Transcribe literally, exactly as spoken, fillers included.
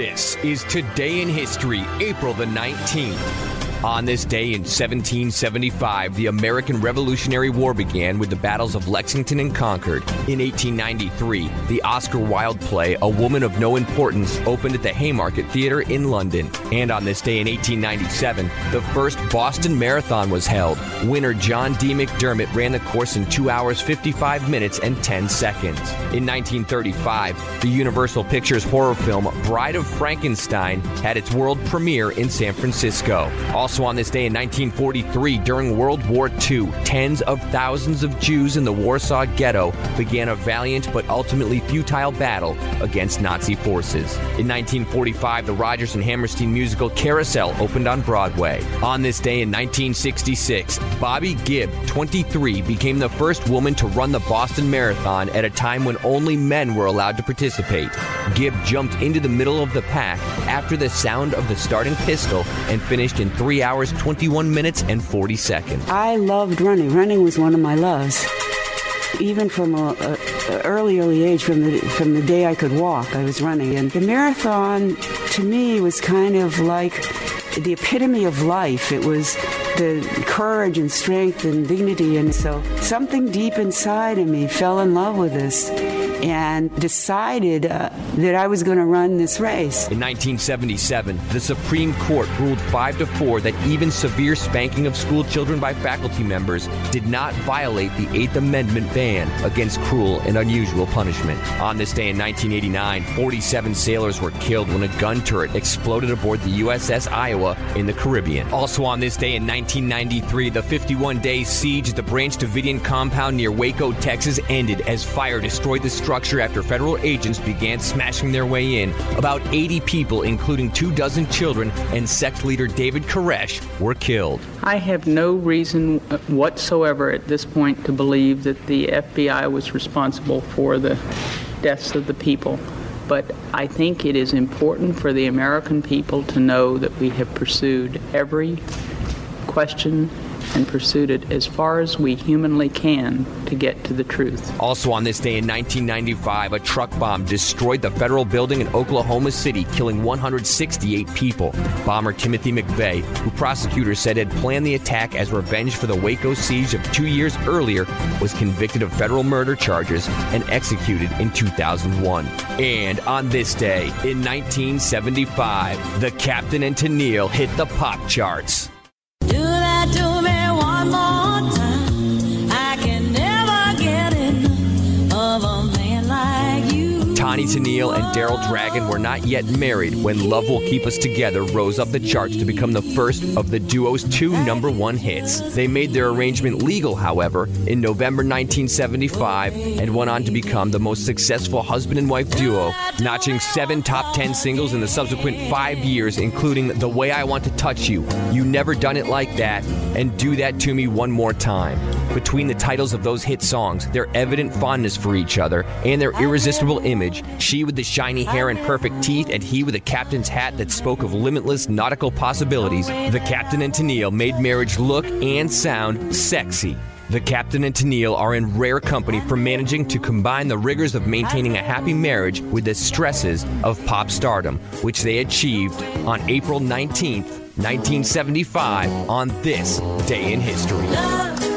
This is Today in History, April the nineteenth. On this day in seventeen seventy-five, the American Revolutionary War began with the battles of Lexington and Concord. In eighteen ninety-three, the Oscar Wilde play A Woman of No Importance opened at the Haymarket Theater in London. And on this day in eighteen ninety-seven, the first Boston Marathon was held. Winner John D. McDermott ran the course in two hours, fifty-five minutes, and ten seconds. In nineteen thirty-five, the Universal Pictures horror film Bride of Frankenstein had its world premiere in San Francisco. Also on this day in nineteen forty-three, during World War Two, tens of thousands of Jews in the Warsaw Ghetto began a valiant but ultimately futile battle against Nazi forces. In nineteen forty-five, the Rodgers and Hammerstein musical Carousel opened on Broadway. On this day in nineteen sixty-six, Bobby Gibb, twenty-three, became the first woman to run the Boston Marathon at a time when only men were allowed to participate. Gibb jumped into the middle of the pack after the sound of the starting pistol and finished in three hours, twenty-one minutes, and forty seconds. I loved running. Running was one of my loves. Even from a, a, a early, early age, from the, from the day I could walk, I was running. And the marathon, to me, was kind of like the epitome of life. It was the courage and strength and dignity, and so something deep inside of me fell in love with this and decided uh, that I was going to run this race. In nineteen seventy-seven, the Supreme Court ruled five to four that even severe spanking of school children by faculty members did not violate the Eighth Amendment ban against cruel and unusual punishment. On this day in nineteen eighty-nine, forty-seven sailors were killed when a gun turret exploded aboard the U S S Iowa in the Caribbean. Also on this day in nineteen ninety-three, the fifty-one day siege at the Branch Davidian compound near Waco, Texas ended as fire destroyed the structure after federal agents began smashing their way in. About eighty people, including two dozen children, and sect leader David Koresh were killed. I have no reason whatsoever at this point to believe that the F B I was responsible for the deaths of the people. But I think it is important for the American people to know that we have pursued every question and pursued it as far as we humanly can to get to the truth. Also on this day in nineteen ninety-five, a truck bomb destroyed the federal building in Oklahoma City, killing one hundred sixty-eight people. Bomber Timothy McVeigh, who prosecutors said had planned the attack as revenge for the Waco siege of two years earlier, was convicted of federal murder charges and executed in two thousand one. And on this day in nineteen seventy-five, the Captain and Tennille hit the pop charts. Bonnie Tennille and Daryl Dragon were not yet married when Love Will Keep Us Together rose up the charts to become the first of the duo's two number one hits. They made their arrangement legal, however, in November nineteen seventy-five and went on to become the most successful husband and wife duo, notching seven top ten singles in the subsequent five years, including The Way I Want to Touch You, You Never Done It Like That, and Do That To Me One More Time. Between the titles of those hit songs, their evident fondness for each other, and their irresistible image, she with the shiny hair and perfect teeth, and he with a captain's hat that spoke of limitless nautical possibilities, the Captain and Tennille made marriage look and sound sexy. The Captain and Tennille are in rare company for managing to combine the rigors of maintaining a happy marriage with the stresses of pop stardom, which they achieved on April nineteenth, nineteen seventy-five, on this day in history.